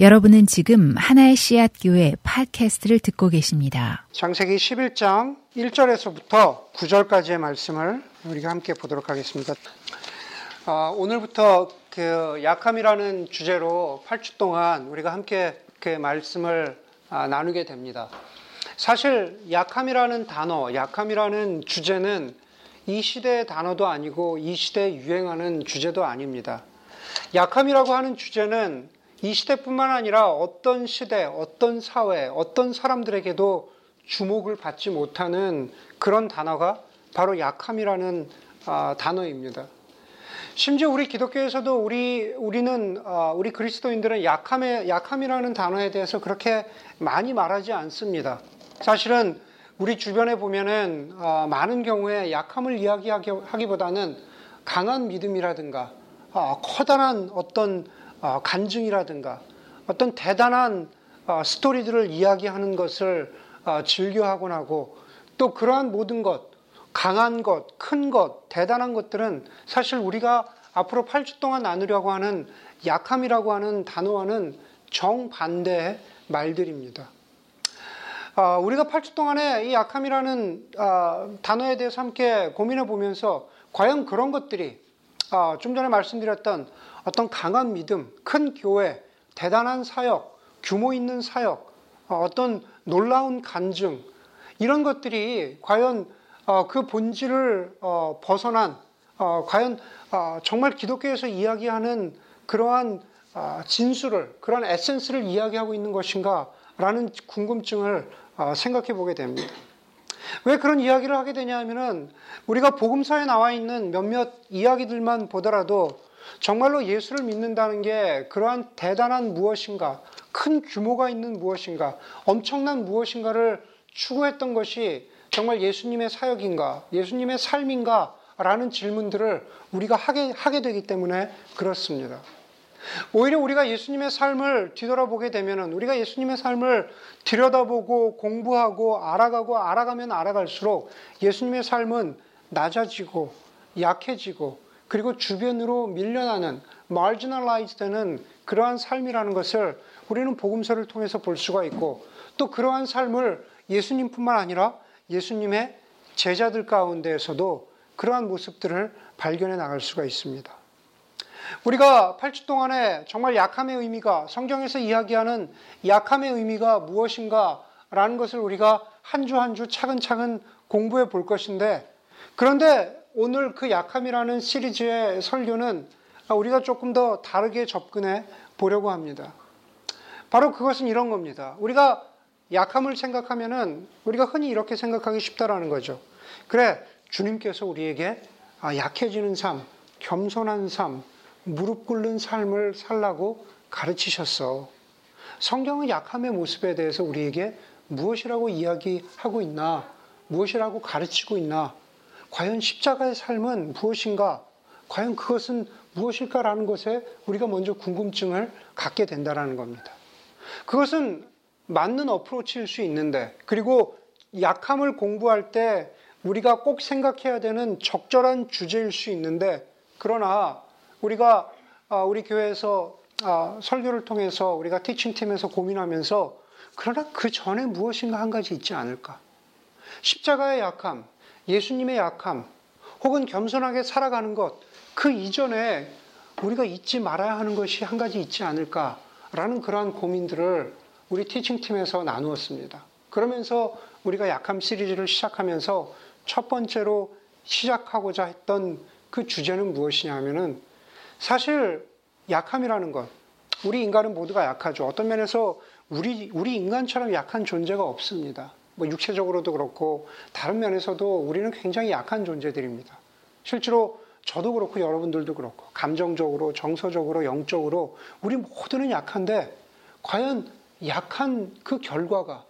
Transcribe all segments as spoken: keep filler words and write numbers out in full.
여러분은 지금 하나의 씨앗 교회 팟캐스트를 듣고 계십니다. 창세기 십일 장 일 절에서부터 구 절까지의 말씀을 우리가 함께 보도록 하겠습니다. 아, 오늘부터 그 약함이라는 주제로 팔 주 동안 우리가 함께 그 말씀을 아, 나누게 됩니다. 사실 약함이라는 단어, 약함이라는 주제는 이 시대의 단어도 아니고 이 시대에 유행하는 주제도 아닙니다. 약함이라고 하는 주제는 이 시대뿐만 아니라 어떤 시대, 어떤 사회, 어떤 사람들에게도 주목을 받지 못하는 그런 단어가 바로 약함이라는 아, 단어입니다. 심지어 우리 기독교에서도 우리, 우리는, 아, 우리 그리스도인들은 약함에, 약함이라는 단어에 대해서 그렇게 많이 말하지 않습니다. 사실은 우리 주변에 보면은 아, 많은 경우에 약함을 이야기하기보다는 강한 믿음이라든가 아, 커다란 어떤 어, 간증이라든가 어떤 대단한 어, 스토리들을 이야기하는 것을 어, 즐겨하곤 하고, 또 그러한 모든 것, 강한 것, 큰 것, 대단한 것들은 사실 우리가 앞으로 팔 주 동안 나누려고 하는 약함이라고 하는 단어와는 정반대의 말들입니다. 어, 우리가 팔 주 동안에 이 약함이라는 어, 단어에 대해서 함께 고민해 보면서 과연 그런 것들이 어, 좀 전에 말씀드렸던 어떤 강한 믿음, 큰 교회, 대단한 사역, 규모 있는 사역, 어떤 놀라운 간증, 이런 것들이 과연 그 본질을 벗어난, 과연 정말 기독교에서 이야기하는 그러한 진수를, 그런 에센스를 이야기하고 있는 것인가라는 궁금증을 생각해 보게 됩니다. 왜 그런 이야기를 하게 되냐 하면은, 우리가 복음서에 나와 있는 몇몇 이야기들만 보더라도 정말로 예수를 믿는다는 게 그러한 대단한 무엇인가, 큰 규모가 있는 무엇인가, 엄청난 무엇인가를 추구했던 것이 정말 예수님의 사역인가, 예수님의 삶인가 라는 질문들을 우리가 하게, 하게 되기 때문에 그렇습니다. 오히려 우리가 예수님의 삶을 뒤돌아보게 되면은, 우리가 예수님의 삶을 들여다보고 공부하고 알아가고 알아가면 알아갈수록 예수님의 삶은 낮아지고 약해지고, 그리고 주변으로 밀려나는, marginalized 되는 그러한 삶이라는 것을 우리는 복음서를 통해서 볼 수가 있고, 또 그러한 삶을 예수님뿐만 아니라 예수님의 제자들 가운데에서도 그러한 모습들을 발견해 나갈 수가 있습니다. 우리가 팔 주 동안에 정말 약함의 의미가, 성경에서 이야기하는 약함의 의미가 무엇인가라는 것을 우리가 한 주 한 주 차근차근 공부해 볼 것인데, 그런데 오늘 그 약함이라는 시리즈의 설교는 우리가 조금 더 다르게 접근해 보려고 합니다. 바로 그것은 이런 겁니다. 우리가 약함을 생각하면은 우리가 흔히 이렇게 생각하기 쉽다라는 거죠. 그래, 주님께서 우리에게 약해지는 삶, 겸손한 삶, 무릎 꿇는 삶을 살라고 가르치셨어. 성경은 약함의 모습에 대해서 우리에게 무엇이라고 이야기하고 있나, 무엇이라고 가르치고 있나, 과연 십자가의 삶은 무엇인가, 과연 그것은 무엇일까라는 것에 우리가 먼저 궁금증을 갖게 된다라는 겁니다. 그것은 맞는 어프로치일 수 있는데, 그리고 약함을 공부할 때 우리가 꼭 생각해야 되는 적절한 주제일 수 있는데, 그러나 우리가 우리 교회에서 설교를 통해서 우리가 티칭팀에서 고민하면서, 그러나 그 전에 무엇인가 한 가지 있지 않을까, 십자가의 약함, 예수님의 약함, 혹은 겸손하게 살아가는 것, 그 이전에 우리가 잊지 말아야 하는 것이 한 가지 있지 않을까라는 그러한 고민들을 우리 티칭팀에서 나누었습니다. 그러면서 우리가 약함 시리즈를 시작하면서 첫 번째로 시작하고자 했던 그 주제는 무엇이냐 하면은, 사실 약함이라는 것, 우리 인간은 모두가 약하죠. 어떤 면에서 우리, 우리 인간처럼 약한 존재가 없습니다. 뭐 육체적으로도 그렇고 다른 면에서도 우리는 굉장히 약한 존재들입니다. 실제로 저도 그렇고 여러분들도 그렇고, 감정적으로, 정서적으로, 영적으로 우리 모두는 약한데, 과연 약한 그 결과가,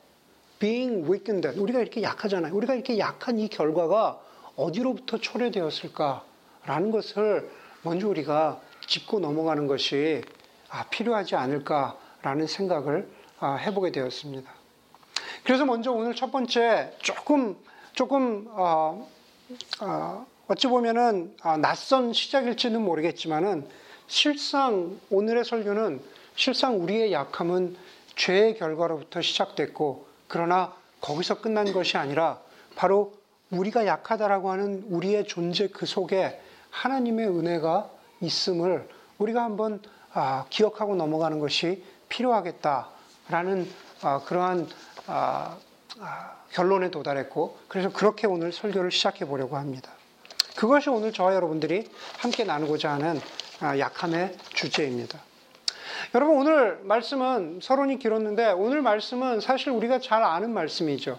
being weakened, 우리가 이렇게 약하잖아요. 우리가 이렇게 약한 이 결과가 어디로부터 초래되었을까라는 것을 먼저 우리가 짚고 넘어가는 것이 필요하지 않을까라는 생각을 해보게 되었습니다. 그래서 먼저 오늘 첫 번째, 조금, 조금, 어, 어, 어찌 보면은 아, 낯선 시작일지는 모르겠지만은, 실상 오늘의 설교는 실상 우리의 약함은 죄의 결과로부터 시작됐고, 그러나 거기서 끝난 것이 아니라 바로 우리가 약하다라고 하는 우리의 존재 그 속에 하나님의 은혜가 있음을 우리가 한번 아, 기억하고 넘어가는 것이 필요하겠다라는 아, 그러한 아, 아, 결론에 도달했고, 그래서 그렇게 오늘 설교를 시작해 보려고 합니다. 그것이 오늘 저와 여러분들이 함께 나누고자 하는 아, 약함의 주제입니다. 여러분, 오늘 말씀은 서론이 길었는데 오늘 말씀은 사실 우리가 잘 아는 말씀이죠.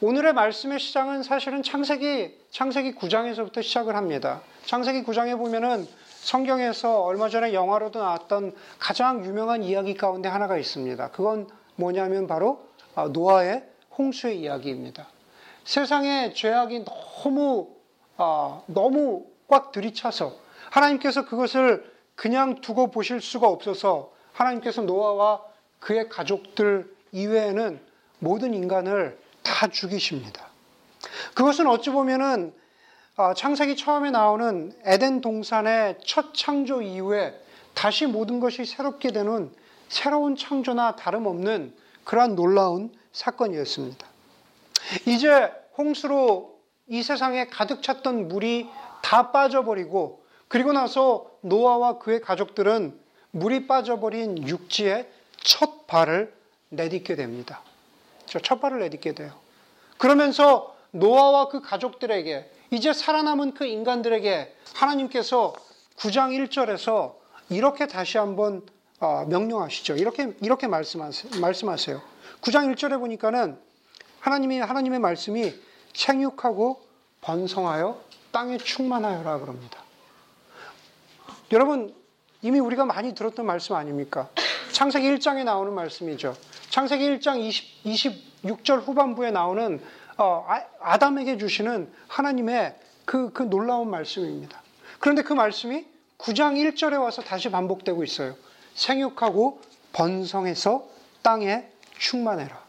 오늘의 말씀의 시작은 사실은 창세기, 창세기 구 장에서부터 시작을 합니다. 창세기 구 장에 보면은 성경에서 얼마 전에 영화로도 나왔던 가장 유명한 이야기 가운데 하나가 있습니다. 그건 뭐냐면 바로 노아의 홍수의 이야기입니다. 세상의 죄악이 너무, 어, 너무 꽉 들이차서 하나님께서 그것을 그냥 두고 보실 수가 없어서 하나님께서 노아와 그의 가족들 이외에는 모든 인간을 다 죽이십니다. 그것은 어찌 보면은 창세기 처음에 나오는 에덴 동산의 첫 창조 이후에 다시 모든 것이 새롭게 되는 새로운 창조나 다름없는 그러한 놀라운 사건이었습니다. 이제 홍수로 이 세상에 가득 찼던 물이 다 빠져버리고, 그리고 나서 노아와 그의 가족들은 물이 빠져버린 육지에 첫 발을 내딛게 됩니다. 첫 발을 내딛게 돼요. 그러면서 노아와 그 가족들에게, 이제 살아남은 그 인간들에게 하나님께서 구 장 일 절에서 이렇게 다시 한번 명령하시죠. 이렇게, 이렇게 말씀하세요. 구 장 일 절에 보니까는 하나님이, 하나님의 말씀이 생육하고 번성하여 땅에 충만하여라 그럽니다. 여러분, 이미 우리가 많이 들었던 말씀 아닙니까? 창세기 일 장에 나오는 말씀이죠. 창세기 일 장 이십, 이십육 절 후반부에 나오는 어, 아, 아담에게 주시는 하나님의 그, 그 놀라운 말씀입니다. 그런데 그 말씀이 구 장 일 절에 와서 다시 반복되고 있어요. 생육하고 번성해서 땅에 충만해라.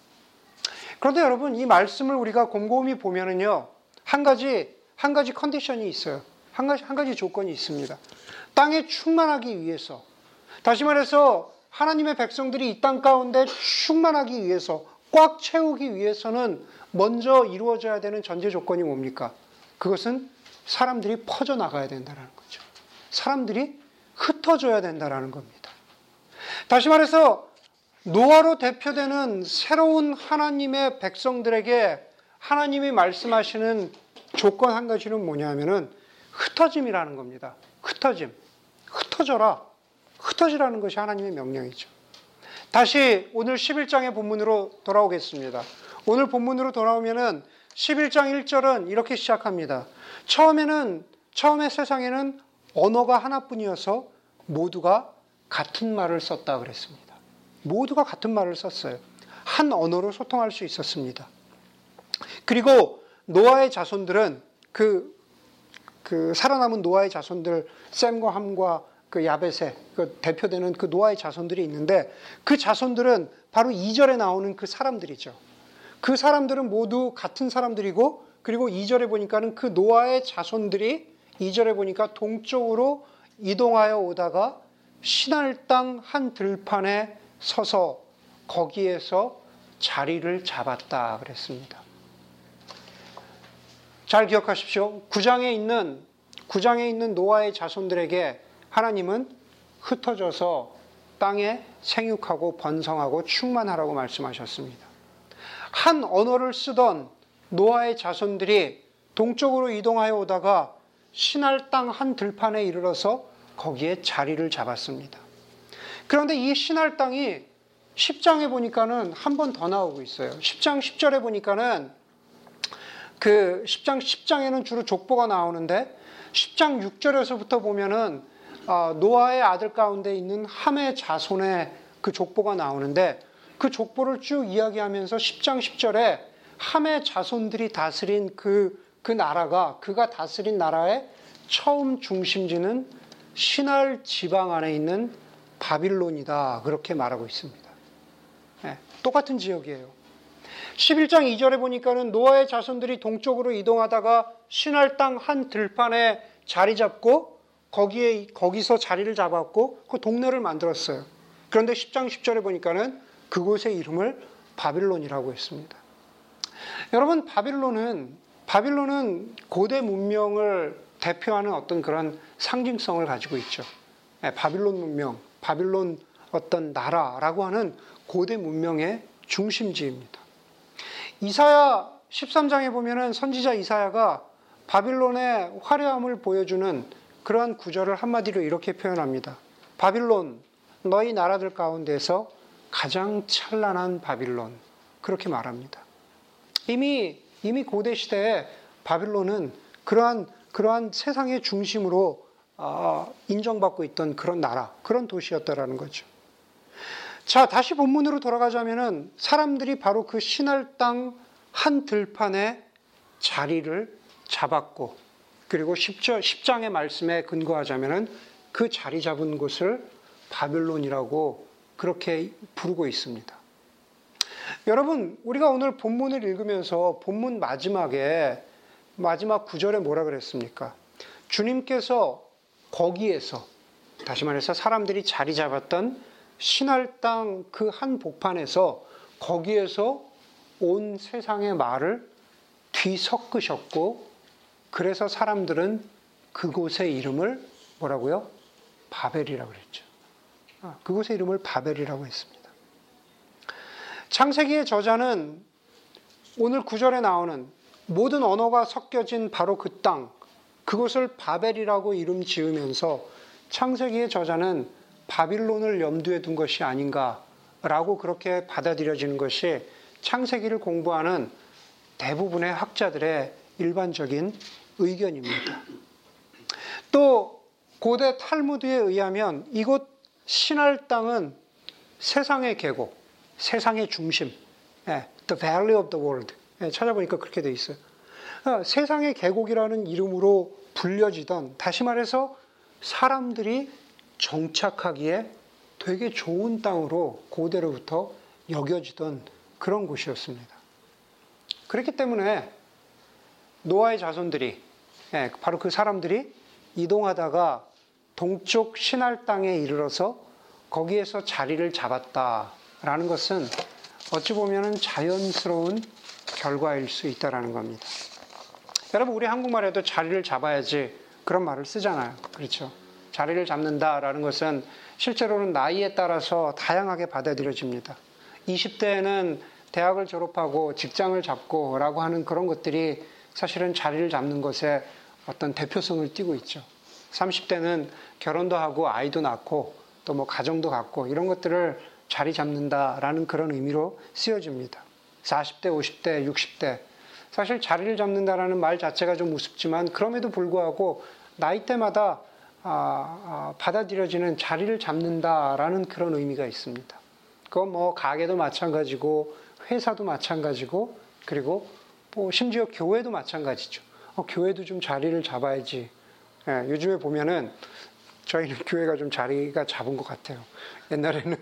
그런데 여러분, 이 말씀을 우리가 곰곰이 보면은요, 한 가지, 한 가지 컨디션이 있어요. 한 가지, 한 가지 조건이 있습니다. 땅에 충만하기 위해서, 다시 말해서 하나님의 백성들이 이 땅 가운데 충만하기 위해서, 꽉 채우기 위해서는 먼저 이루어져야 되는 전제 조건이 뭡니까? 그것은 사람들이 퍼져나가야 된다는 거죠. 사람들이 흩어져야 된다는 겁니다. 다시 말해서 노아로 대표되는 새로운 하나님의 백성들에게 하나님이 말씀하시는 조건 한 가지는 뭐냐면은 흩어짐이라는 겁니다. 흩어짐. 흩어져라. 흩어지라는 것이 하나님의 명령이죠. 다시 오늘 십일 장의 본문으로 돌아오겠습니다. 오늘 본문으로 돌아오면은 십일 장 일 절은 이렇게 시작합니다. 처음에는, 처음에 세상에는 언어가 하나뿐이어서 모두가 같은 말을 썼다 그랬습니다. 모두가 같은 말을 썼어요. 한 언어로 소통할 수 있었습니다. 그리고 노아의 자손들은 그, 그 살아남은 노아의 자손들, 셈과 함과 그 야벳의 그 대표되는 그 노아의 자손들이 있는데, 그 자손들은 바로 이 절에 나오는 그 사람들이죠. 그 사람들은 모두 같은 사람들이고, 그리고 이 절에 보니까는 그 노아의 자손들이 이 절에 보니까 동쪽으로 이동하여 오다가 시날 땅 한 들판에 서서 거기에서 자리를 잡았다 그랬습니다. 잘 기억하십시오. 구 장에 있는 구 장에 있는 노아의 자손들에게 하나님은 흩어져서 땅에 생육하고 번성하고 충만하라고 말씀하셨습니다. 한 언어를 쓰던 노아의 자손들이 동쪽으로 이동하여 오다가 시날 땅 한 들판에 이르러서 거기에 자리를 잡았습니다. 그런데 이 시날 땅이 십 장에 보니까는 한 번 더 나오고 있어요. 십 장 십 절에 보니까는 그 십 장 십 장에는 주로 족보가 나오는데 십 장 육 절에서부터 보면은 어, 노아의 아들 가운데 있는 함의 자손의 그 족보가 나오는데, 그 족보를 쭉 이야기하면서 십 장 십 절에 함의 자손들이 다스린 그, 그 나라가, 그가 다스린 나라의 처음 중심지는 시날 지방 안에 있는 바빌론이다 그렇게 말하고 있습니다. 네, 똑같은 지역이에요. 십일 장 이 절에 보니까는 노아의 자손들이 동쪽으로 이동하다가 시날 땅 한 들판에 자리 잡고 거기에, 거기서 자리를 잡았고 그 동네를 만들었어요. 그런데 십 장 십 절에 보니까는 그곳의 이름을 바빌론이라고 했습니다. 여러분, 바빌론은 바빌론은 고대 문명을 대표하는 어떤 그런 상징성을 가지고 있죠. 바빌론 문명, 바빌론 어떤 나라라고 하는 고대 문명의 중심지입니다. 이사야 십삼 장에 보면은 선지자 이사야가 바빌론의 화려함을 보여주는 그러한 구절을 한마디로 이렇게 표현합니다. 바빌론, 너희 나라들 가운데서 가장 찬란한 바빌론, 그렇게 말합니다. 이미 이미 고대 시대에 바빌론은 그러한 그러한 세상의 중심으로 인정받고 있던 그런 나라, 그런 도시였다라는 거죠. 자, 다시 본문으로 돌아가자면은 사람들이 바로 그 시날 땅 한 들판에 자리를 잡았고, 그리고 십 장의 말씀에 근거하자면은 그 자리 잡은 곳을 바빌론이라고 그렇게 부르고 있습니다. 여러분, 우리가 오늘 본문을 읽으면서 본문 마지막에 마지막 구절에 뭐라 그랬습니까? 주님께서 거기에서, 다시 말해서 사람들이 자리 잡았던 시날 땅 그 한 복판에서, 거기에서 온 세상의 말을 뒤섞으셨고, 그래서 사람들은 그곳의 이름을 뭐라고요? 바벨이라고 그랬죠. 그곳의 이름을 바벨이라고 했습니다. 창세기의 저자는 오늘 구절에 나오는 모든 언어가 섞여진 바로 그 땅, 그것을 바벨이라고 이름 지으면서 창세기의 저자는 바빌론을 염두에 둔 것이 아닌가라고 그렇게 받아들여지는 것이 창세기를 공부하는 대부분의 학자들의 일반적인 의견입니다. 또 고대 탈무드에 의하면 이곳 시날 땅은 세상의 계곡, 세상의 중심, the valley of the world, 찾아보니까 그렇게 돼 있어요. 세상의 계곡이라는 이름으로 불려지던, 다시 말해서 사람들이 정착하기에 되게 좋은 땅으로 고대로부터 여겨지던 그런 곳이었습니다. 그렇기 때문에 노아의 자손들이, 바로 그 사람들이 이동하다가 동쪽 시날 땅에 이르러서 거기에서 자리를 잡았다라는 것은 어찌 보면 자연스러운 결과일 수 있다라는 겁니다. 여러분, 우리 한국말에도 자리를 잡아야지 그런 말을 쓰잖아요. 그렇죠? 자리를 잡는다라는 것은 실제로는 나이에 따라서 다양하게 받아들여집니다. 이십 대에는 대학을 졸업하고 직장을 잡고 라고 하는 그런 것들이 사실은 자리를 잡는 것에 어떤 대표성을 띠고 있죠. 삼십 대는 결혼도 하고 아이도 낳고 또 뭐 가정도 갖고 이런 것들을 자리 잡는다라는 그런 의미로 쓰여집니다. 사십 대, 오십 대, 육십 대, 사실 자리를 잡는다라는 말 자체가 좀 우습지만 그럼에도 불구하고 나이대마다 아, 아, 받아들여지는 자리를 잡는다라는 그런 의미가 있습니다. 그건 뭐 가게도 마찬가지고 회사도 마찬가지고 그리고 뭐 심지어 교회도 마찬가지죠. 어, 교회도 좀 자리를 잡아야지. 예, 요즘에 보면은 저희는 교회가 좀 자리가 잡은 것 같아요. 옛날에는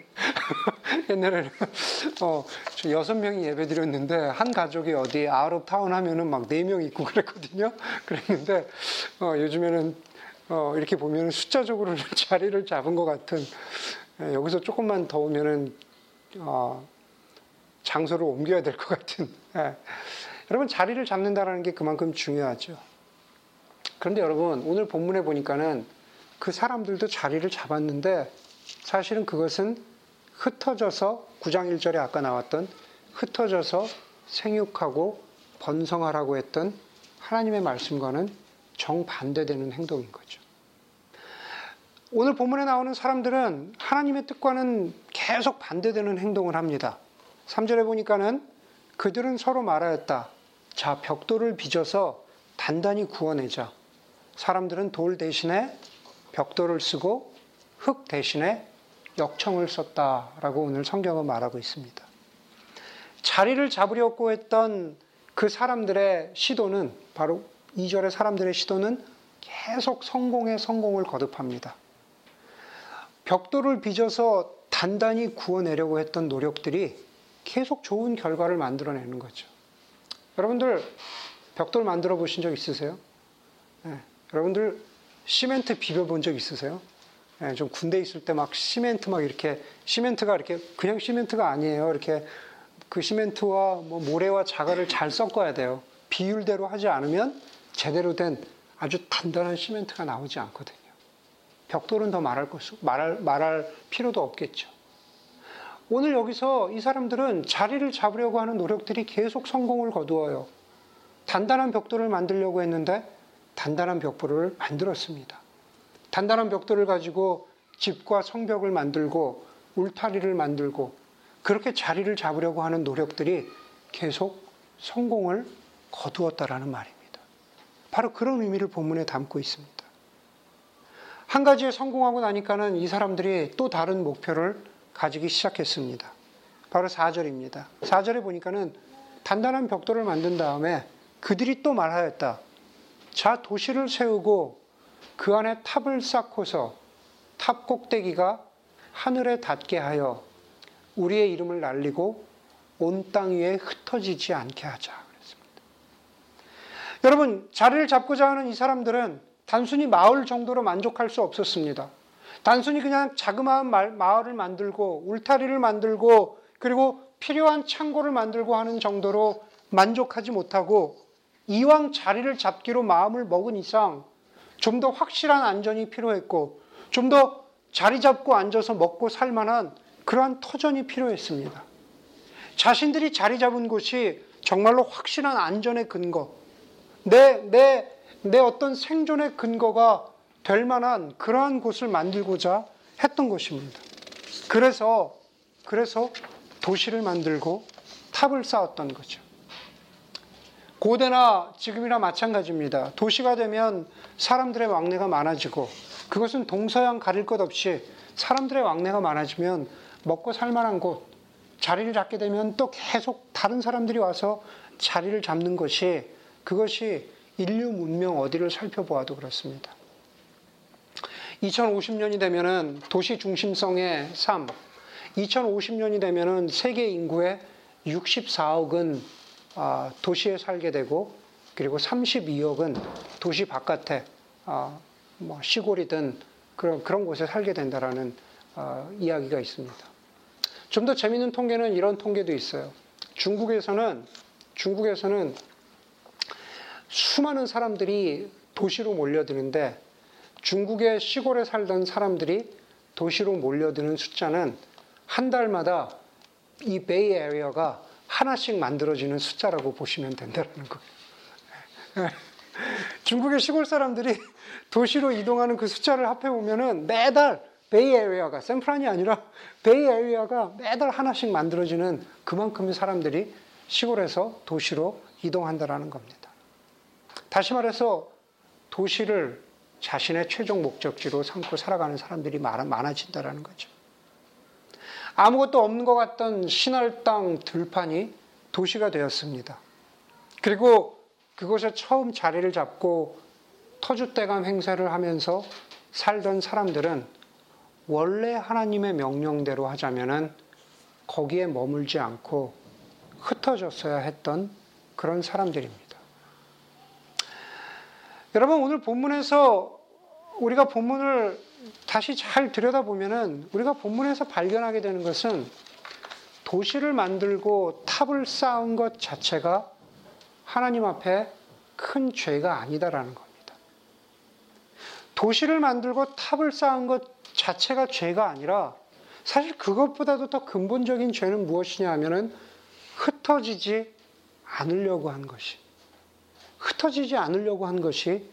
옛날에는 어, 저 여섯 명이 예배 드렸는데 한 가족이 어디 아웃업타운 하면은 막 네 명 있고 그랬거든요. 그랬는데 어, 요즘에는 어, 이렇게 보면은 숫자적으로는 자리를 잡은 것 같은. 예, 여기서 조금만 더 오면은 어, 장소를 옮겨야 될 것 같은. 예. 여러분, 자리를 잡는다라는 게 그만큼 중요하죠. 그런데 여러분, 오늘 본문에 보니까는 그 사람들도 자리를 잡았는데 사실은 그것은 흩어져서, 구 장 일 절에 아까 나왔던 흩어져서 생육하고 번성하라고 했던 하나님의 말씀과는 정반대되는 행동인 거죠. 오늘 본문에 나오는 사람들은 하나님의 뜻과는 계속 반대되는 행동을 합니다. 삼 절에 보니까는 그들은 서로 말하였다. 자, 벽돌을 빚어서 단단히 구워내자. 사람들은 돌 대신에 벽돌을 쓰고 흙 대신에 역청을 썼다라고 오늘 성경은 말하고 있습니다. 자리를 잡으려고 했던 그 사람들의 시도는, 바로 이 절의 사람들의 시도는 계속 성공에 성공을 거듭합니다. 벽돌을 빚어서 단단히 구워내려고 했던 노력들이 계속 좋은 결과를 만들어내는 거죠. 여러분들, 벽돌 만들어 보신 적 있으세요? 네. 여러분들, 시멘트 비벼 본 적 있으세요? 좀 군대 있을 때 막 시멘트 막 이렇게 시멘트가 이렇게 그냥 시멘트가 아니에요. 이렇게 그 시멘트와 뭐 모래와 자갈을 잘 섞어야 돼요. 비율대로 하지 않으면 제대로 된 아주 단단한 시멘트가 나오지 않거든요. 벽돌은 더 말할 것도 말할 말할 필요도 없겠죠. 오늘 여기서 이 사람들은 자리를 잡으려고 하는 노력들이 계속 성공을 거두어요. 단단한 벽돌을 만들려고 했는데 단단한 벽돌을 만들었습니다. 단단한 벽돌을 가지고 집과 성벽을 만들고 울타리를 만들고 그렇게 자리를 잡으려고 하는 노력들이 계속 성공을 거두었다라는 말입니다. 바로 그런 의미를 본문에 담고 있습니다. 한 가지에 성공하고 나니까는 이 사람들이 또 다른 목표를 가지기 시작했습니다. 바로 사 절입니다. 사 절에 보니까는 단단한 벽돌을 만든 다음에 그들이 또 말하였다. 자, 도시를 세우고 그 안에 탑을 쌓고서 탑 꼭대기가 하늘에 닿게 하여 우리의 이름을 날리고 온 땅 위에 흩어지지 않게 하자. 그랬습니다. 여러분, 자리를 잡고자 하는 이 사람들은 단순히 마을 정도로 만족할 수 없었습니다. 단순히 그냥 자그마한 마을을 만들고 울타리를 만들고 그리고 필요한 창고를 만들고 하는 정도로 만족하지 못하고 이왕 자리를 잡기로 마음을 먹은 이상 좀 더 확실한 안전이 필요했고 좀 더 자리 잡고 앉아서 먹고 살 만한 그러한 터전이 필요했습니다. 자신들이 자리 잡은 곳이 정말로 확실한 안전의 근거, 내, 내, 내 어떤 생존의 근거가 될 만한 그러한 곳을 만들고자 했던 것입니다. 그래서, 그래서 도시를 만들고 탑을 쌓았던 거죠. 고대나 지금이나 마찬가지입니다. 도시가 되면 사람들의 왕래가 많아지고 그것은 동서양 가릴 것 없이 사람들의 왕래가 많아지면 먹고 살만한 곳, 자리를 잡게 되면 또 계속 다른 사람들이 와서 자리를 잡는 것이 그것이 인류 문명 어디를 살펴보아도 그렇습니다. 이천오십 년이 되면은 도시 중심성의 삶, 이천오십 년이 되면은 세계 인구의 육십사억은 아, 도시에 살게 되고 그리고 삼십이억은 도시 바깥에 아, 뭐 시골이든 그런, 그런 곳에 살게 된다라는 아, 이야기가 있습니다. 좀 더 재미있는 통계는 이런 통계도 있어요. 중국에서는 중국에서는 수많은 사람들이 도시로 몰려드는데 중국의 시골에 살던 사람들이 도시로 몰려드는 숫자는 한 달마다 이 베이 에리어가 하나씩 만들어지는 숫자라고 보시면 된다는 거예요. 중국의 시골 사람들이 도시로 이동하는 그 숫자를 합해보면은 매달 베이 에리어가, 샌프란이 아니라 베이 에리어가 매달 하나씩 만들어지는 그만큼의 사람들이 시골에서 도시로 이동한다라는 겁니다. 다시 말해서 도시를 자신의 최종 목적지로 삼고 살아가는 사람들이 많아진다라는 거죠. 아무것도 없는 것 같던 시날 땅 들판이 도시가 되었습니다. 그리고 그곳에 처음 자리를 잡고 터줏대감 행세를 하면서 살던 사람들은 원래 하나님의 명령대로 하자면은 거기에 머물지 않고 흩어졌어야 했던 그런 사람들입니다. 여러분, 오늘 본문에서 우리가 본문을 다시 잘 들여다보면은 우리가 본문에서 발견하게 되는 것은 도시를 만들고 탑을 쌓은 것 자체가 하나님 앞에 큰 죄가 아니다라는 겁니다. 도시를 만들고 탑을 쌓은 것 자체가 죄가 아니라 사실 그것보다도 더 근본적인 죄는 무엇이냐 하면은 흩어지지 않으려고 한 것이 흩어지지 않으려고 한 것이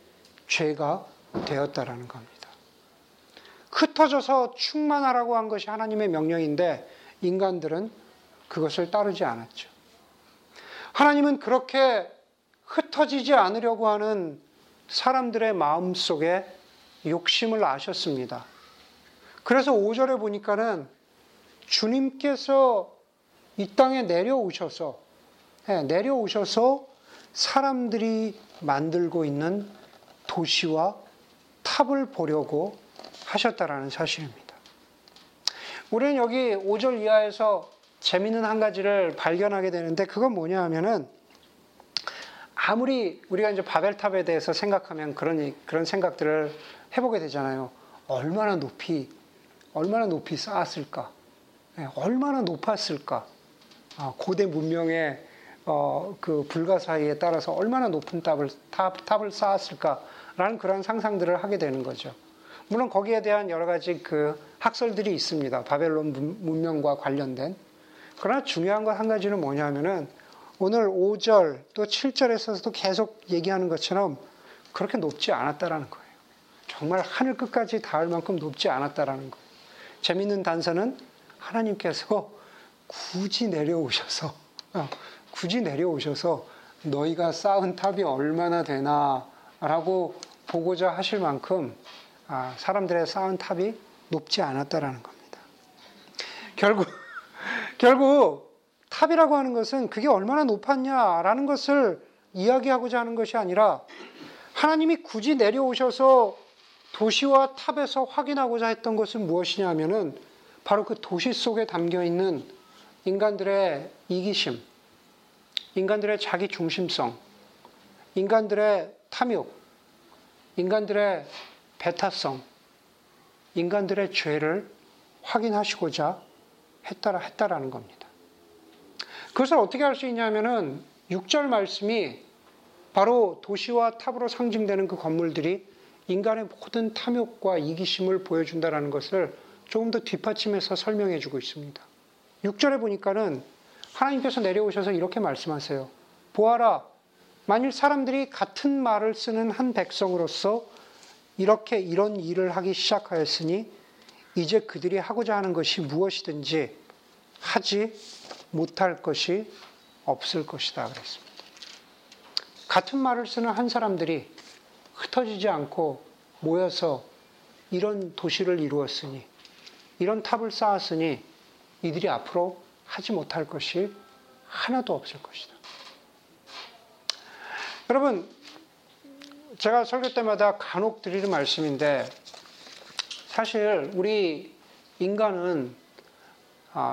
죄가 되었다라는 겁니다. 흩어져서 충만하라고 한 것이 하나님의 명령인데 인간들은 그것을 따르지 않았죠. 하나님은 그렇게 흩어지지 않으려고 하는 사람들의 마음 속에 욕심을 아셨습니다. 그래서 오 절에 보니까는 주님께서 이 땅에 내려오셔서 네, 내려오셔서 사람들이 만들고 있는 도시와 탑을 보려고 하셨다라는 사실입니다. 우리는 여기 오 절 이하에서 재미있는 한 가지를 발견하게 되는데 그건 뭐냐 하면은 아무리 우리가 이제 바벨탑에 대해서 생각하면 그런, 그런 생각들을 해보게 되잖아요. 얼마나 높이, 얼마나 높이 쌓았을까? 얼마나 높았을까? 고대 문명의 그 불가사의에 따라서 얼마나 높은 탑을, 탑, 탑을 쌓았을까라는 그런 상상들을 하게 되는 거죠. 물론 거기에 대한 여러 가지 그 학설들이 있습니다. 바벨론 문명과 관련된. 그러나 중요한 것 한 가지는 뭐냐면은 오늘 오 절 또 칠 절에서도 계속 얘기하는 것처럼 그렇게 높지 않았다라는 거예요. 정말 하늘 끝까지 닿을 만큼 높지 않았다라는 거예요. 재밌는 단서는 하나님께서 굳이 내려오셔서 굳이 내려오셔서 너희가 쌓은 탑이 얼마나 되나라고 보고자 하실 만큼 사람들의 쌓은 탑이 높지 않았다라는 겁니다. 결국 결국 탑이라고 하는 것은 그게 얼마나 높았냐라는 것을 이야기하고자 하는 것이 아니라 하나님이 굳이 내려오셔서 도시와 탑에서 확인하고자 했던 것은 무엇이냐 하면은 바로 그 도시 속에 담겨있는 인간들의 이기심, 인간들의 자기 중심성, 인간들의 탐욕, 인간들의 배타성, 인간들의 죄를 확인하시고자 했다라, 했다라는 겁니다. 그것을 어떻게 할 수 있냐면은 육 절 말씀이 바로 도시와 탑으로 상징되는 그 건물들이 인간의 모든 탐욕과 이기심을 보여준다라는 것을 조금 더 뒷받침해서 설명해주고 있습니다. 육 절에 보니까는 하나님께서 내려오셔서 이렇게 말씀하세요. 보아라, 만일 사람들이 같은 말을 쓰는 한 백성으로서 이렇게 이런 일을 하기 시작하였으니 이제 그들이 하고자 하는 것이 무엇이든지 하지 못할 것이 없을 것이다 그랬습니다. 같은 말을 쓰는 한 사람들이 흩어지지 않고 모여서 이런 도시를 이루었으니, 이런 탑을 쌓았으니 이들이 앞으로 하지 못할 것이 하나도 없을 것이다. 여러분, 제가 설교 때마다 간혹 드리는 말씀인데 사실 우리 인간은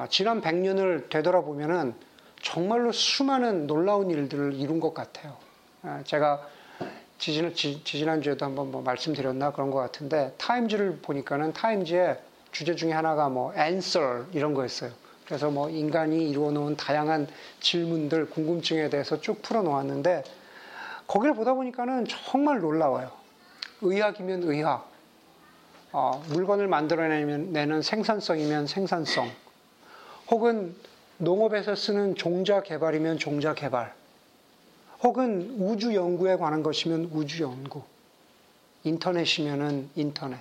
지난 백 년을 되돌아보면은 정말로 수많은 놀라운 일들을 이룬 것 같아요. 제가 지지난, 지난주에도 한번 뭐 말씀드렸나 그런 것 같은데 타임즈를 보니까는 타임즈에 주제 중에 하나가 뭐 answer 이런 거였어요. 그래서 뭐 인간이 이루어놓은 다양한 질문들, 궁금증에 대해서 쭉 풀어놓았는데 거기를 보다 보니까는 정말 놀라워요. 의학이면 의학, 어, 물건을 만들어내는 생산성이면 생산성, 혹은 농업에서 쓰는 종자 개발이면 종자 개발, 혹은 우주 연구에 관한 것이면 우주 연구, 인터넷이면은 인터넷.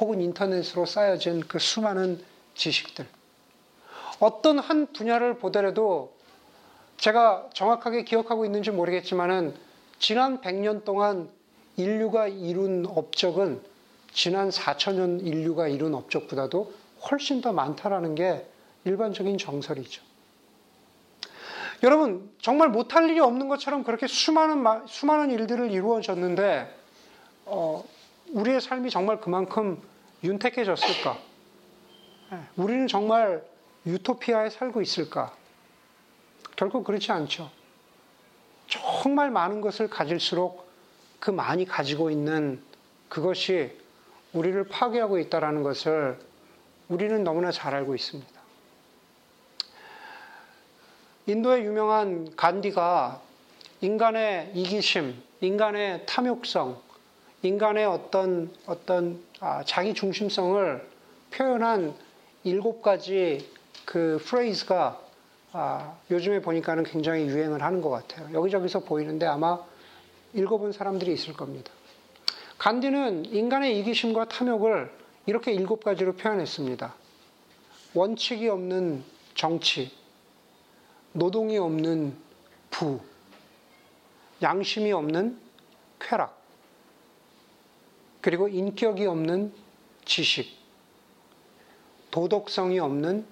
혹은 인터넷으로 쌓여진 그 수많은 지식들. 어떤 한 분야를 보더라도 제가 정확하게 기억하고 있는지 모르겠지만은 지난 백 년 동안 인류가 이룬 업적은 지난 사천 년 인류가 이룬 업적보다도 훨씬 더 많다라는 게 일반적인 정설이죠. 여러분, 정말 못할 일이 없는 것처럼 그렇게 수많은, 수많은 일들을 이루어졌는데, 어, 우리의 삶이 정말 그만큼 윤택해졌을까? 우리는 정말 유토피아에 살고 있을까? 결코 그렇지 않죠. 정말 많은 것을 가질수록 그 많이 가지고 있는 그것이 우리를 파괴하고 있다는 것을 우리는 너무나 잘 알고 있습니다. 인도의 유명한 간디가 인간의 이기심, 인간의 탐욕성, 인간의 어떤, 어떤, 아, 자기 중심성을 표현한 일곱 가지 그 프레이즈가, 아, 요즘에 보니까는 굉장히 유행을 하는 것 같아요. 여기저기서 보이는데 아마 읽어본 사람들이 있을 겁니다. 간디는 인간의 이기심과 탐욕을 이렇게 일곱 가지로 표현했습니다. 원칙이 없는 정치, 노동이 없는 부, 양심이 없는 쾌락, 그리고 인격이 없는 지식, 도덕성이 없는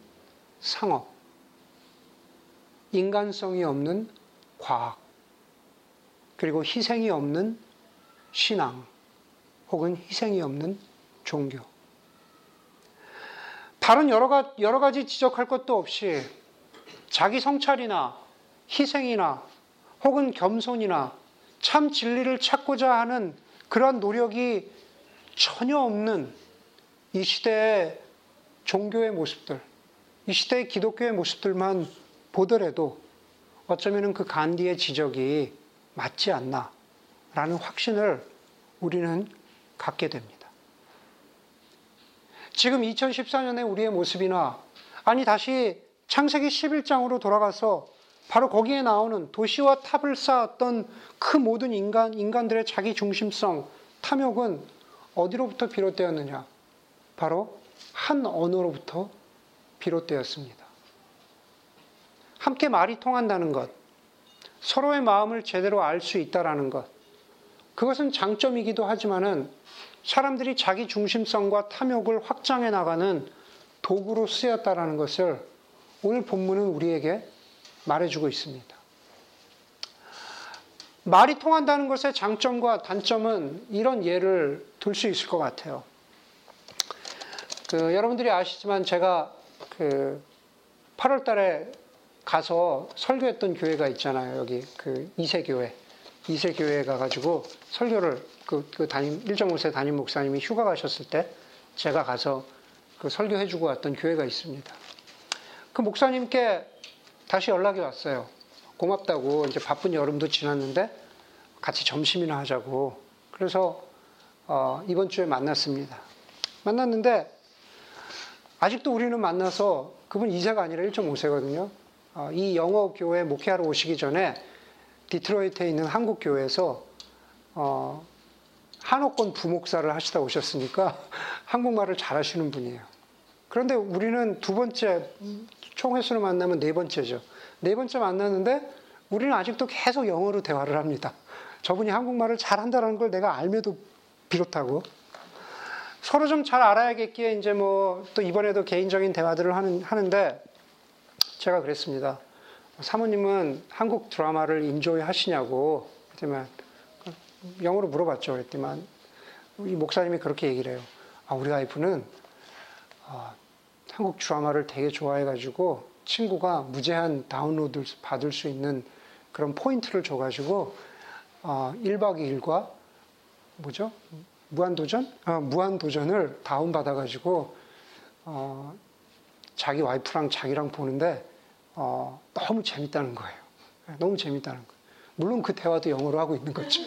상업, 인간성이 없는 과학, 그리고 희생이 없는 신앙, 혹은 희생이 없는 종교. 다른 여러, 여러 가지 지적할 것도 없이 자기 성찰이나 희생이나 혹은 겸손이나 참 진리를 찾고자 하는 그러한 노력이 전혀 없는 이 시대의 종교의 모습들, 이 시대의 기독교의 모습들만 보더라도 어쩌면 그 간디의 지적이 맞지 않나라는 확신을 우리는 갖게 됩니다. 지금 이천십사 년의 우리의 모습이나, 아니 다시 창세기 십일 장으로 돌아가서 바로 거기에 나오는 도시와 탑을 쌓았던 그 모든 인간, 인간들의 자기 중심성, 탐욕은 어디로부터 비롯되었느냐? 바로 한 언어로부터 비롯되었습니다. 함께 말이 통한다는 것, 서로의 마음을 제대로 알 수 있다는 것, 그것은 장점이기도 하지만은 사람들이 자기 중심성과 탐욕을 확장해 나가는 도구로 쓰였다라는 것을 오늘 본문은 우리에게 말해주고 있습니다. 말이 통한다는 것의 장점과 단점은 이런 예를 들 수 있을 것 같아요. 그 여러분들이 아시지만 제가 그 팔월 달에 가서 설교했던 교회가 있잖아요. 여기 그 이세 교회, 이세 교회에 가가지고 설교를 그, 그 담임 일 점 오 세 담임 목사님이 휴가 가셨을 때 제가 가서 그 설교해주고 왔던 교회가 있습니다. 그 목사님께 다시 연락이 왔어요. 고맙다고, 이제 바쁜 여름도 지났는데 같이 점심이나 하자고. 그래서 어, 이번 주에 만났습니다. 만났는데 아직도 우리는 만나서, 그분 이 세가 아니라 일 점 오 세거든요. 어, 이 영어 교회 목회하러 오시기 전에 디트로이트에 있는 한국 교회에서 어, 한옥권 부목사를 하시다 오셨으니까 한국말을 잘하시는 분이에요. 그런데 우리는 두 번째, 총 횟수로 만나면 네 번째죠. 네 번째 만났는데 우리는 아직도 계속 영어로 대화를 합니다. 저분이 한국말을 잘한다는 걸 내가 알며도 비롯하고, 서로 좀 잘 알아야겠기에 이제 뭐 또 이번에도 개인적인 대화들을 하는, 하는데 제가 그랬습니다. 사모님은 한국 드라마를 인조이 하시냐고 그랬더만, 영어로 물어봤죠. 그랬더만 이 목사님이 그렇게 얘기를 해요. 아, 우리 와이프는 어, 한국 드라마를 되게 좋아해가지고 친구가 무제한 다운로드 받을 수 있는 그런 포인트를 줘가지고 어, 일박 이일과 뭐죠? 무한도전? 아, 무한도전을 다운받아가지고 어, 자기 와이프랑 자기랑 보는데 어, 너무 재밌다는 거예요. 너무 재밌다는 거예요. 물론 그 대화도 영어로 하고 있는 거죠.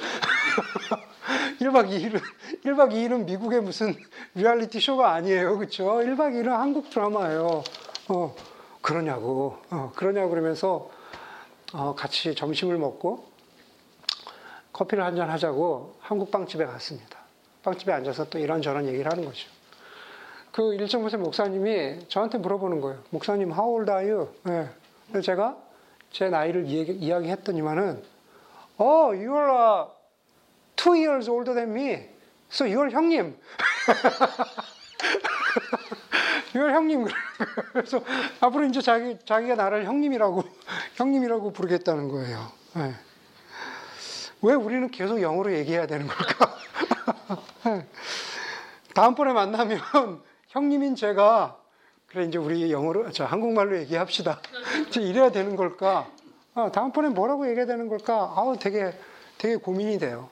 일박 이일은, 일박 이일은 미국의 무슨 리얼리티 쇼가 아니에요. 그렇죠? 일박 이일은 한국 드라마예요. 어, 그러냐고. 어, 그러냐고 그러면서 어, 같이 점심을 먹고 커피를 한잔 하자고 한국 빵집에 갔습니다. 빵집에 앉아서 또 이런저런 얘기를 하는 거죠. 그 일 점 오 세 목사님이 저한테 물어보는 거예요. 목사님, how old are you? 네. 그래서 제가 제 나이를 이야기, 이야기했더니만은 oh, you are a two years older than me. So you are 형님. you are 형님. 그래서 앞으로 이제 자기, 자기가 나를 형님이라고, 형님이라고 부르겠다는 거예요. 네. 왜 우리는 계속 영어로 얘기해야 되는 걸까? 네. 다음번에 만나면 형님인 제가, 그래 이제 우리 영어로, 저 한국말로 얘기합시다. 이제 이래야 되는 걸까? 아, 다음번에 뭐라고 얘기해야 되는 걸까? 아우 되게 되게 고민이 돼요.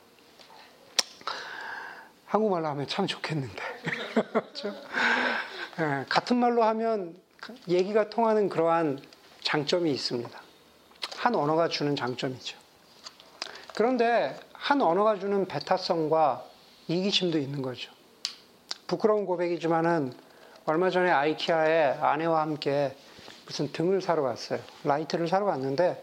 한국말로 하면 참 좋겠는데. 그렇죠? 네, 같은 말로 하면 얘기가 통하는 그러한 장점이 있습니다. 한 언어가 주는 장점이죠. 그런데 한 언어가 주는 배타성과 이기심도 있는 거죠. 부끄러운 고백이지만은 얼마 전에 아이키아에 아내와 함께 무슨 등을 사러 갔어요. 라이트를 사러 갔는데,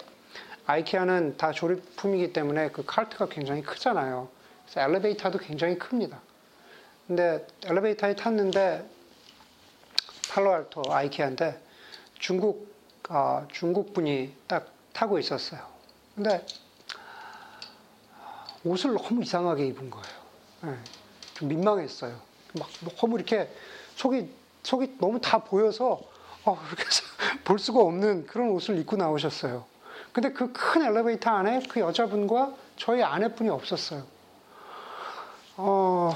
아이키아는 다 조립품이기 때문에 그 카트가 굉장히 크잖아요. 그래서 엘리베이터도 굉장히 큽니다. 근데 엘리베이터에 탔는데 팔로알토 아이키아인데 중국 아, 중국 분이 딱 타고 있었어요. 근데 옷을 너무 이상하게 입은 거예요. 네, 좀 민망했어요. 막 너무 이렇게 속이 속이 너무 다 보여서 어, 이렇게 볼 수가 없는 그런 옷을 입고 나오셨어요. 근데 그 큰 엘리베이터 안에 그 여자분과 저희 아내뿐이 없었어요. 어,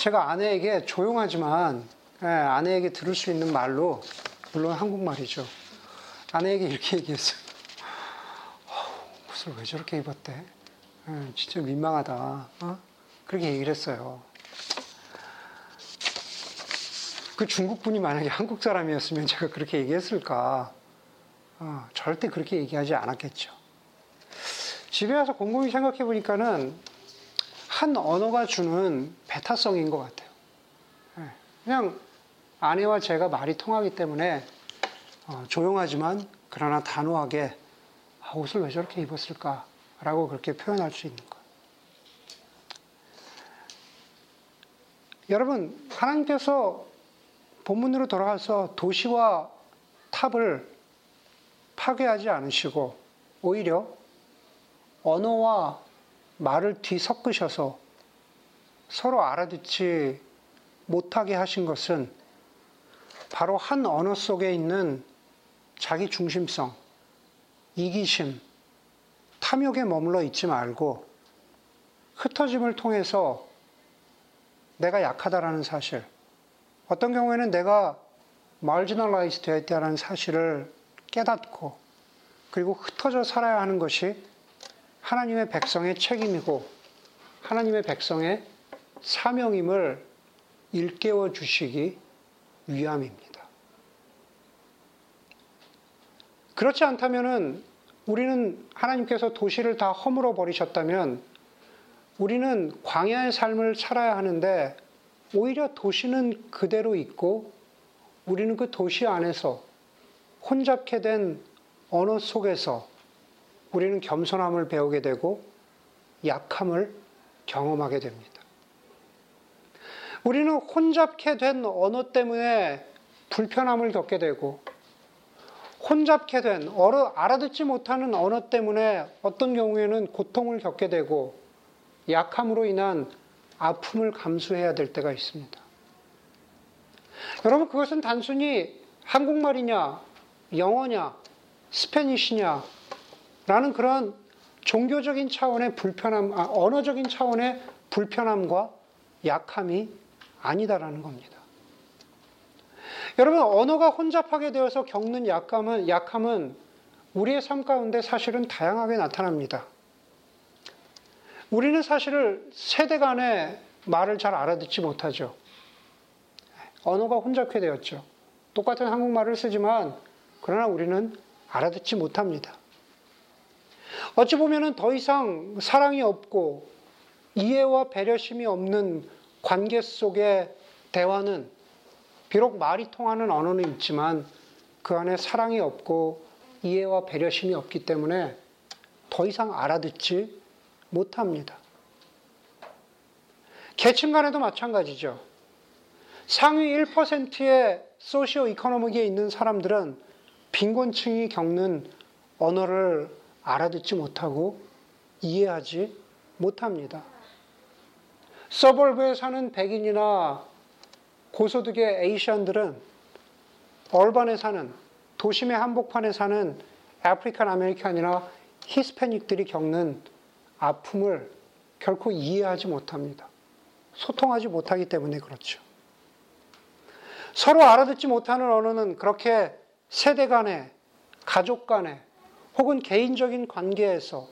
제가 아내에게 조용하지만, 예, 아내에게 들을 수 있는 말로, 물론 한국말이죠. 아내에게 이렇게 얘기했어요. 어, 옷을 왜 저렇게 입었대? 예, 진짜 민망하다. 어? 그렇게 얘기를 했어요. 그 중국분이 만약에 한국 사람이었으면 제가 그렇게 얘기했을까? 어, 절대 그렇게 얘기하지 않았겠죠. 집에 와서 곰곰이 생각해 보니까는 한 언어가 주는 배타성인 것 같아요. 그냥 아내와 제가 말이 통하기 때문에 어, 조용하지만 그러나 단호하게 아, 옷을 왜 저렇게 입었을까라고 그렇게 표현할 수 있는 거예요. 여러분, 하나님께서 본문으로 돌아가서 도시와 탑을 파괴하지 않으시고 오히려 언어와 말을 뒤섞으셔서 서로 알아듣지 못하게 하신 것은 바로 한 언어 속에 있는 자기 중심성, 이기심, 탐욕에 머물러 있지 말고 흩어짐을 통해서 내가 약하다라는 사실, 어떤 경우에는 내가 marginalized 되어 있다는 사실을 깨닫고 그리고 흩어져 살아야 하는 것이 하나님의 백성의 책임이고 하나님의 백성의 사명임을 일깨워 주시기 위함입니다. 그렇지 않다면은 우리는 하나님께서 도시를 다 허물어 버리셨다면 우리는 광야의 삶을 살아야 하는데 오히려 도시는 그대로 있고 우리는 그 도시 안에서 혼잡케 된 언어 속에서 우리는 겸손함을 배우게 되고 약함을 경험하게 됩니다. 우리는 혼잡케 된 언어 때문에 불편함을 겪게 되고 혼잡케 된, 알아듣지 못하는 언어 때문에 어떤 경우에는 고통을 겪게 되고 약함으로 인한 아픔을 감수해야 될 때가 있습니다. 여러분, 그것은 단순히 한국말이냐, 영어냐, 스페니시냐 라는 그런 종교적인 차원의 불편함, 아, 언어적인 차원의 불편함과 약함이 아니다라는 겁니다. 여러분, 언어가 혼잡하게 되어서 겪는 약함은, 약함은 우리의 삶 가운데 사실은 다양하게 나타납니다. 우리는 사실을 세대 간의 말을 잘 알아듣지 못하죠. 언어가 혼잡해 되었죠. 똑같은 한국말을 쓰지만 그러나 우리는 알아듣지 못합니다. 어찌 보면은 더 이상 사랑이 없고 이해와 배려심이 없는 관계 속의 대화는 비록 말이 통하는 언어는 있지만 그 안에 사랑이 없고 이해와 배려심이 없기 때문에 더 이상 알아듣지 못합니다. 계층 간에도 마찬가지죠. 상위 일 퍼센트의 소시오 이코노믹에 있는 사람들은 빈곤층이 겪는 언어를 알아듣지 못하고 이해하지 못합니다. 서버브에 사는 백인이나 고소득의 에이시안들은 얼반에 사는, 도심의 한복판에 사는 아프리칸 아메리칸이나 히스패닉들이 겪는 아픔을 결코 이해하지 못합니다. 소통하지 못하기 때문에 그렇죠. 서로 알아듣지 못하는 언어는 그렇게 세대 간에, 가족 간에, 혹은 개인적인 관계에서,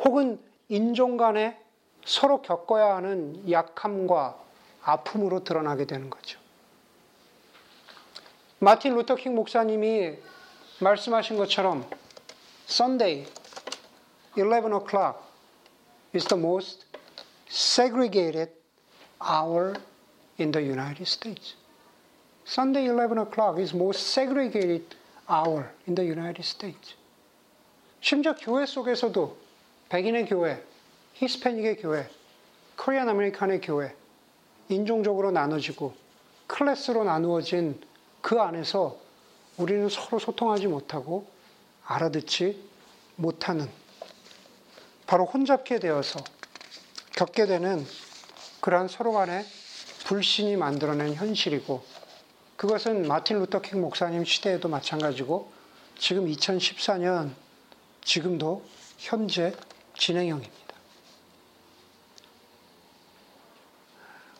혹은 인종 간에 서로 겪어야 하는 약함과 아픔으로 드러나게 되는 거죠. 마틴 루터킹 목사님이 말씀하신 것처럼 Sunday, eleven o'clock is the most segregated hour in the United States. Sunday eleven o'clock is most segregated hour in the United States. 심지어 교회 속에서도 백인의 교회, 히스패닉의 교회, 코리안 아메리칸의 교회, 인종적으로 나눠지고 클래스로 나누어진 그 안에서 우리는 서로 소통하지 못하고 알아듣지 못하는, 바로 혼잡게 되어서 겪게 되는 그러한 서로 간의 불신이 만들어낸 현실이고, 그것은 마틴 루터킹 목사님 시대에도 마찬가지고 지금 이천십사 년 지금도 현재 진행형입니다.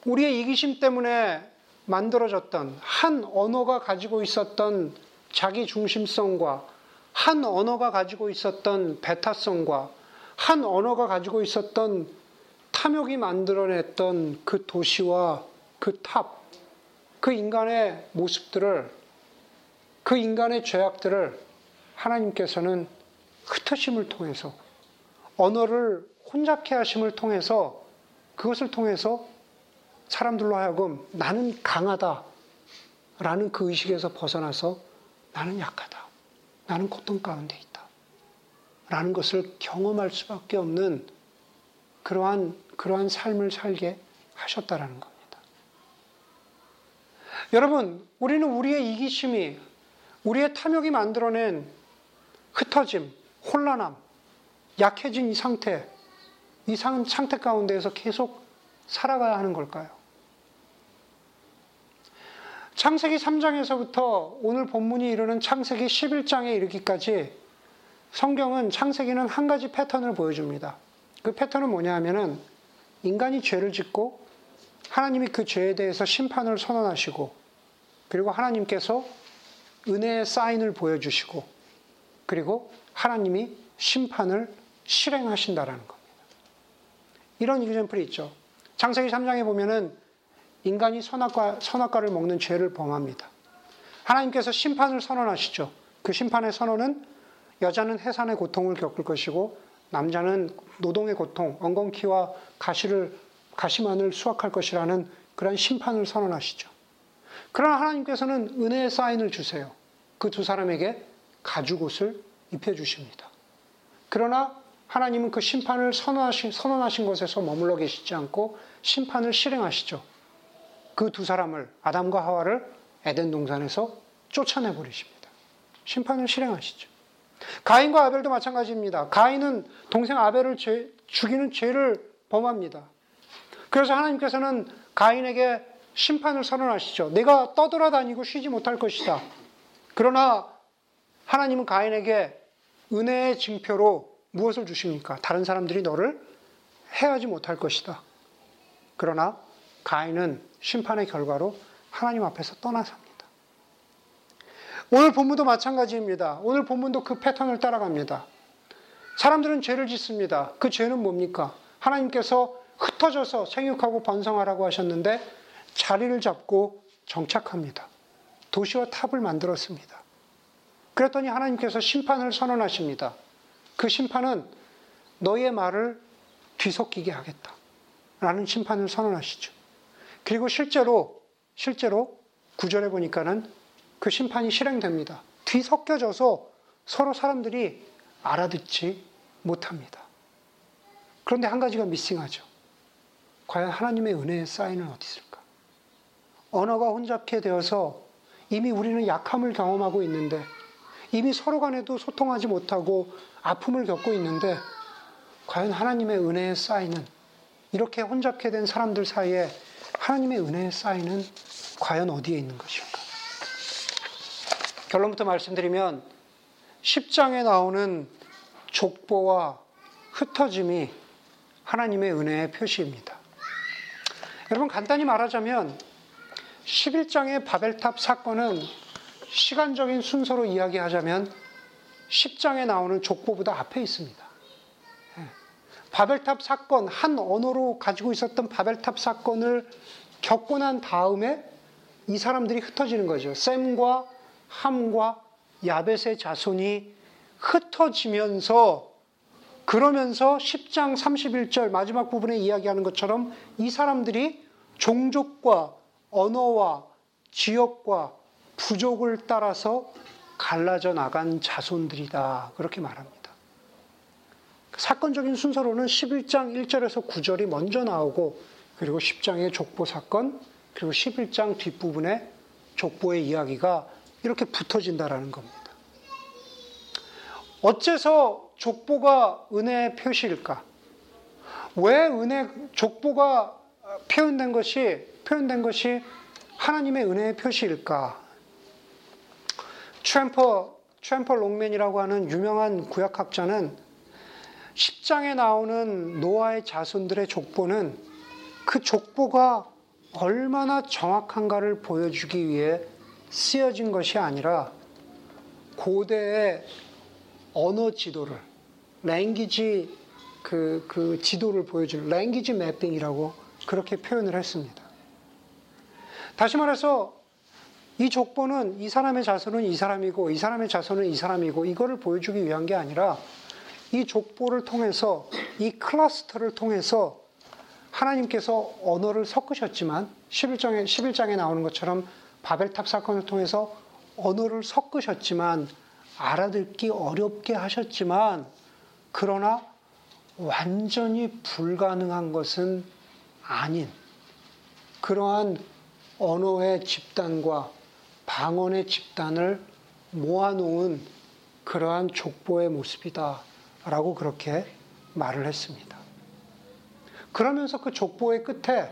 우리의 이기심 때문에 만들어졌던 한 언어가 가지고 있었던 자기 중심성과 한 언어가 가지고 있었던 배타성과 한 언어가 가지고 있었던 탐욕이 만들어냈던 그 도시와 그 탑, 그 인간의 모습들을, 그 인간의 죄악들을 하나님께서는 흩으심을 통해서, 언어를 혼잡케 하심을 통해서, 그것을 통해서 사람들로 하여금 나는 강하다라는 그 의식에서 벗어나서 나는 약하다, 나는 고통 가운데 있다 라는 것을 경험할 수밖에 없는 그러한, 그러한 삶을 살게 하셨다라는 겁니다. 여러분, 우리는 우리의 이기심이, 우리의 탐욕이 만들어낸 흩어짐, 혼란함, 약해진 이 상태, 이 상태 가운데에서 계속 살아가야 하는 걸까요? 창세기 삼 장에서부터 오늘 본문이 이르는 창세기 십일 장에 이르기까지 성경은, 창세기는 한 가지 패턴을 보여줍니다. 그 패턴은 뭐냐 하면은 인간이 죄를 짓고 하나님이 그 죄에 대해서 심판을 선언하시고, 그리고 하나님께서 은혜의 사인을 보여주시고, 그리고 하나님이 심판을 실행하신다라는 겁니다. 이런 이그젬플이 있죠. 창세기 삼 장에 보면은 인간이 선악과, 선악과를 먹는 죄를 범합니다. 하나님께서 심판을 선언하시죠. 그 심판의 선언은 여자는 해산의 고통을 겪을 것이고 남자는 노동의 고통, 엉겅퀴와 가시를, 가시만을 수확할 것이라는 그런 심판을 선언하시죠. 그러나 하나님께서는 은혜의 사인을 주세요. 그 두 사람에게 가죽옷을 입혀주십니다. 그러나 하나님은 그 심판을 선언하신, 선언하신 것에서 머물러 계시지 않고 심판을 실행하시죠. 그 두 사람을, 아담과 하와를 에덴 동산에서 쫓아내버리십니다. 심판을 실행하시죠. 가인과 아벨도 마찬가지입니다. 가인은 동생 아벨을 죄, 죽이는 죄를 범합니다. 그래서 하나님께서는 가인에게 심판을 선언하시죠. 내가 떠돌아다니고 쉬지 못할 것이다. 그러나 하나님은 가인에게 은혜의 징표로 무엇을 주십니까? 다른 사람들이 너를 해하지 못할 것이다. 그러나 가인은 심판의 결과로 하나님 앞에서 떠나삽니다. 오늘 본문도 마찬가지입니다. 오늘 본문도 그 패턴을 따라갑니다. 사람들은 죄를 짓습니다. 그 죄는 뭡니까? 하나님께서 흩어져서 생육하고 번성하라고 하셨는데 자리를 잡고 정착합니다. 도시와 탑을 만들었습니다. 그랬더니 하나님께서 심판을 선언하십니다. 그 심판은 너의 말을 뒤섞이게 하겠다라는 심판을 선언하시죠. 그리고 실제로, 실제로 구절에 보니까는 그 심판이 실행됩니다. 뒤섞여져서 서로 사람들이 알아듣지 못합니다. 그런데 한 가지가 미싱하죠. 과연 하나님의 은혜의 사인은 어디 있을까? 언어가 혼잡케 되어서 이미 우리는 약함을 경험하고 있는데, 이미 서로 간에도 소통하지 못하고 아픔을 겪고 있는데, 과연 하나님의 은혜의 사인은, 이렇게 혼잡케 된 사람들 사이에 하나님의 은혜의 사인은 과연 어디에 있는 것일까? 결론부터 말씀드리면 십 장에 나오는 족보와 흩어짐이 하나님의 은혜의 표시입니다. 여러분, 간단히 말하자면 십일 장의 바벨탑 사건은 시간적인 순서로 이야기하자면 십 장에 나오는 족보보다 앞에 있습니다. 바벨탑 사건, 한 언어로 가지고 있었던 바벨탑 사건을 겪고 난 다음에 이 사람들이 흩어지는 거죠. 셈과 함과 야벳의 자손이 흩어지면서, 그러면서 십 장 삼십일 절 마지막 부분에 이야기하는 것처럼 이 사람들이 종족과 언어와 지역과 부족을 따라서 갈라져 나간 자손들이다, 그렇게 말합니다. 사건적인 순서로는 십일 장 일 절에서 구 절이 먼저 나오고, 그리고 십 장의 족보 사건, 그리고 십일 장 뒷부분에 족보의 이야기가 이렇게 붙어진다라는 겁니다. 어째서 족보가 은혜의 표시일까? 왜 은혜, 족보가 표현된 것이, 표현된 것이 하나님의 은혜의 표시일까? 트램퍼, 트램퍼 롱맨이라고 하는 유명한 구약학자는 십 장에 나오는 노아의 자손들의 족보는 그 족보가 얼마나 정확한가를 보여주기 위해 쓰여진 것이 아니라 고대의 언어 지도를, 랭귀지 그, 그 지도를 보여주는 랭귀지 매핑이라고 그렇게 표현을 했습니다. 다시 말해서 이 족보는 이 사람의 자손은 이 사람이고 이 사람의 자손은 이 사람이고 이거를 보여주기 위한 게 아니라 이 족보를 통해서 이 클러스터를 통해서 하나님께서 언어를 섞으셨지만 십일 장에, 십일 장에 나오는 것처럼 바벨탑 사건을 통해서 언어를 섞으셨지만 알아듣기 어렵게 하셨지만 그러나 완전히 불가능한 것은 아닌 그러한 언어의 집단과 방언의 집단을 모아놓은 그러한 족보의 모습이다라고 그렇게 말을 했습니다. 그러면서 그 족보의 끝에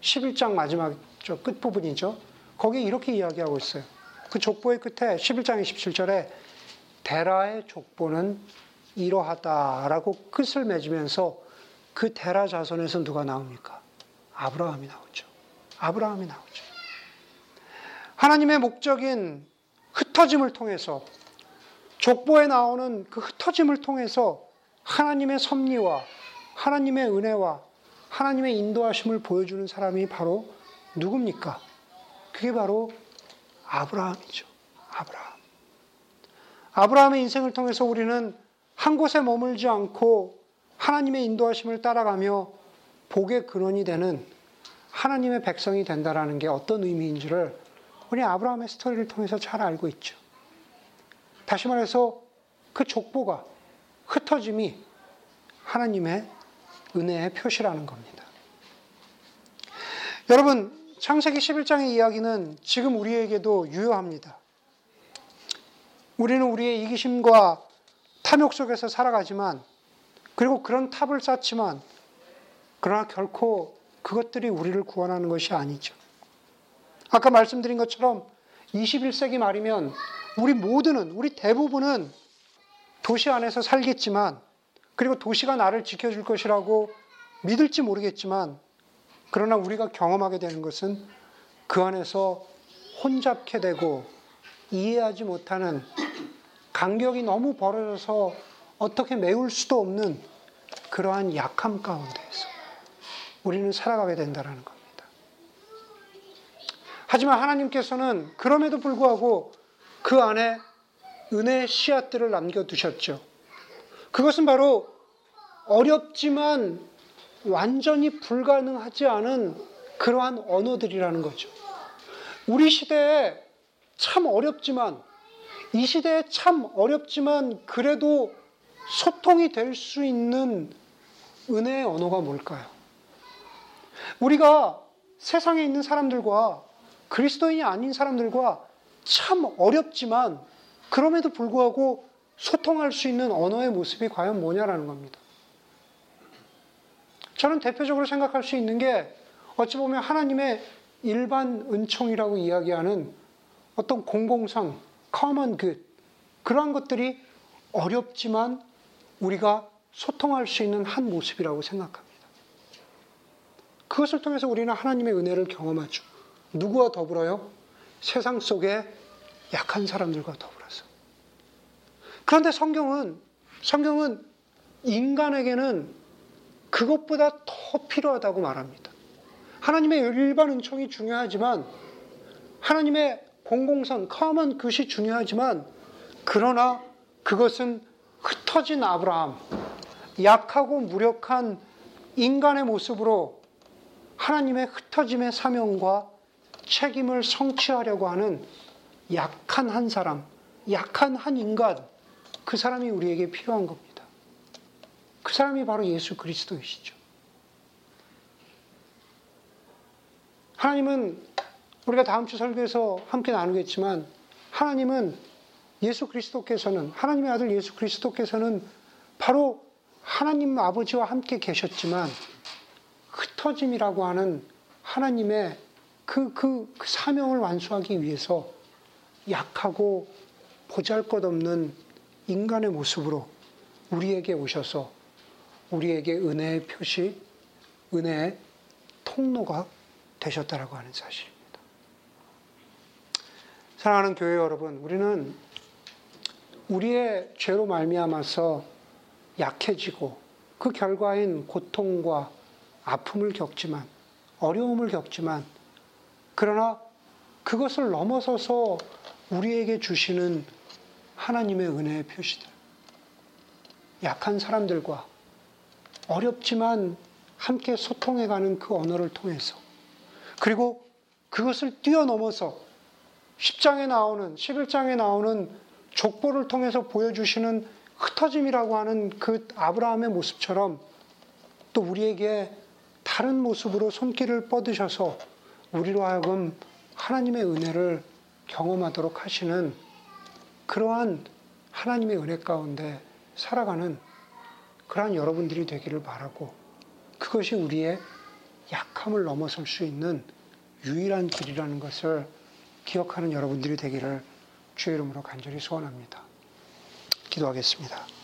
십일 장 마지막 저 끝부분이죠. 거기에 이렇게 이야기하고 있어요. 그 족보의 끝에 십일 장 이십칠 절에 데라의 족보는 이러하다라고 끝을 맺으면서 그 데라 자손에서 누가 나옵니까? 아브라함이 나오죠. 아브라함이 나오죠. 하나님의 목적인 흩어짐을 통해서 족보에 나오는 그 흩어짐을 통해서 하나님의 섭리와 하나님의 은혜와 하나님의 인도하심을 보여주는 사람이 바로 누굽니까? 그게 바로 아브라함이죠. 아브라함. 아브라함의 인생을 통해서 우리는 한 곳에 머물지 않고 하나님의 인도하심을 따라가며 복의 근원이 되는 하나님의 백성이 된다라는 게 어떤 의미인지를 우리 아브라함의 스토리를 통해서 잘 알고 있죠. 다시 말해서 그 족보가 흩어짐이 하나님의 은혜의 표시라는 겁니다. 여러분, 창세기 십일 장의 이야기는 지금 우리에게도 유효합니다. 우리는 우리의 이기심과 탐욕 속에서 살아가지만 그리고 그런 탑을 쌓지만 그러나 결코 그것들이 우리를 구원하는 것이 아니죠. 아까 말씀드린 것처럼 이십일 세기 말이면 우리 모두는 우리 대부분은 도시 안에서 살겠지만 그리고 도시가 나를 지켜줄 것이라고 믿을지 모르겠지만 그러나 우리가 경험하게 되는 것은 그 안에서 혼잡케 되고 이해하지 못하는 간격이 너무 벌어져서 어떻게 메울 수도 없는 그러한 약함 가운데에서 우리는 살아가게 된다는 겁니다. 하지만 하나님께서는 그럼에도 불구하고 그 안에 은혜의 씨앗들을 남겨두셨죠. 그것은 바로 어렵지만 완전히 불가능하지 않은 그러한 언어들이라는 거죠. 우리 시대에 참 어렵지만 이 시대에 참 어렵지만 그래도 소통이 될 수 있는 은혜의 언어가 뭘까요? 우리가 세상에 있는 사람들과 그리스도인이 아닌 사람들과 참 어렵지만 그럼에도 불구하고 소통할 수 있는 언어의 모습이 과연 뭐냐라는 겁니다. 저는 대표적으로 생각할 수 있는 게 어찌 보면 하나님의 일반 은총이라고 이야기하는 어떤 공공성, common good 그러한 것들이 어렵지만 우리가 소통할 수 있는 한 모습이라고 생각합니다. 그것을 통해서 우리는 하나님의 은혜를 경험하죠. 누구와 더불어요? 세상 속에 약한 사람들과 더불어서. 그런데 성경은 성경은 인간에게는 그것보다 더 필요하다고 말합니다. 하나님의 일반 은총이 중요하지만 하나님의 공공선, common good이 중요하지만 그러나 그것은 흩어진 아브라함, 약하고 무력한 인간의 모습으로 하나님의 흩어짐의 사명과 책임을 성취하려고 하는 약한 한 사람, 약한 한 인간, 그 사람이 우리에게 필요한 겁니다. 그 사람이 바로 예수 그리스도이시죠. 하나님은 우리가 다음 주 설교에서 함께 나누겠지만 하나님은 예수 그리스도께서는 하나님의 아들 예수 그리스도께서는 바로 하나님 아버지와 함께 계셨지만 흩어짐이라고 하는 하나님의 그, 그, 그 사명을 완수하기 위해서 약하고 보잘것없는 인간의 모습으로 우리에게 오셔서 우리에게 은혜의 표시, 은혜의 통로가 되셨다라고 하는 사실입니다. 사랑하는 교회 여러분, 우리는 우리의 죄로 말미암아서 약해지고 그 결과인 고통과 아픔을 겪지만 어려움을 겪지만 그러나 그것을 넘어서서 우리에게 주시는 하나님의 은혜의 표시들. 약한 사람들과 어렵지만 함께 소통해가는 그 언어를 통해서, 그리고 그것을 뛰어넘어서 십 장에 나오는, 십일 장에 나오는 족보를 통해서 보여주시는 흩어짐이라고 하는 그 아브라함의 모습처럼 또 우리에게 다른 모습으로 손길을 뻗으셔서 우리로 하여금 하나님의 은혜를 경험하도록 하시는 그러한 하나님의 은혜 가운데 살아가는 그러한 여러분들이 되기를 바라고, 그것이 우리의 약함을 넘어설 수 있는 유일한 길이라는 것을 기억하는 여러분들이 되기를 주의 이름으로 간절히 소원합니다. 기도하겠습니다.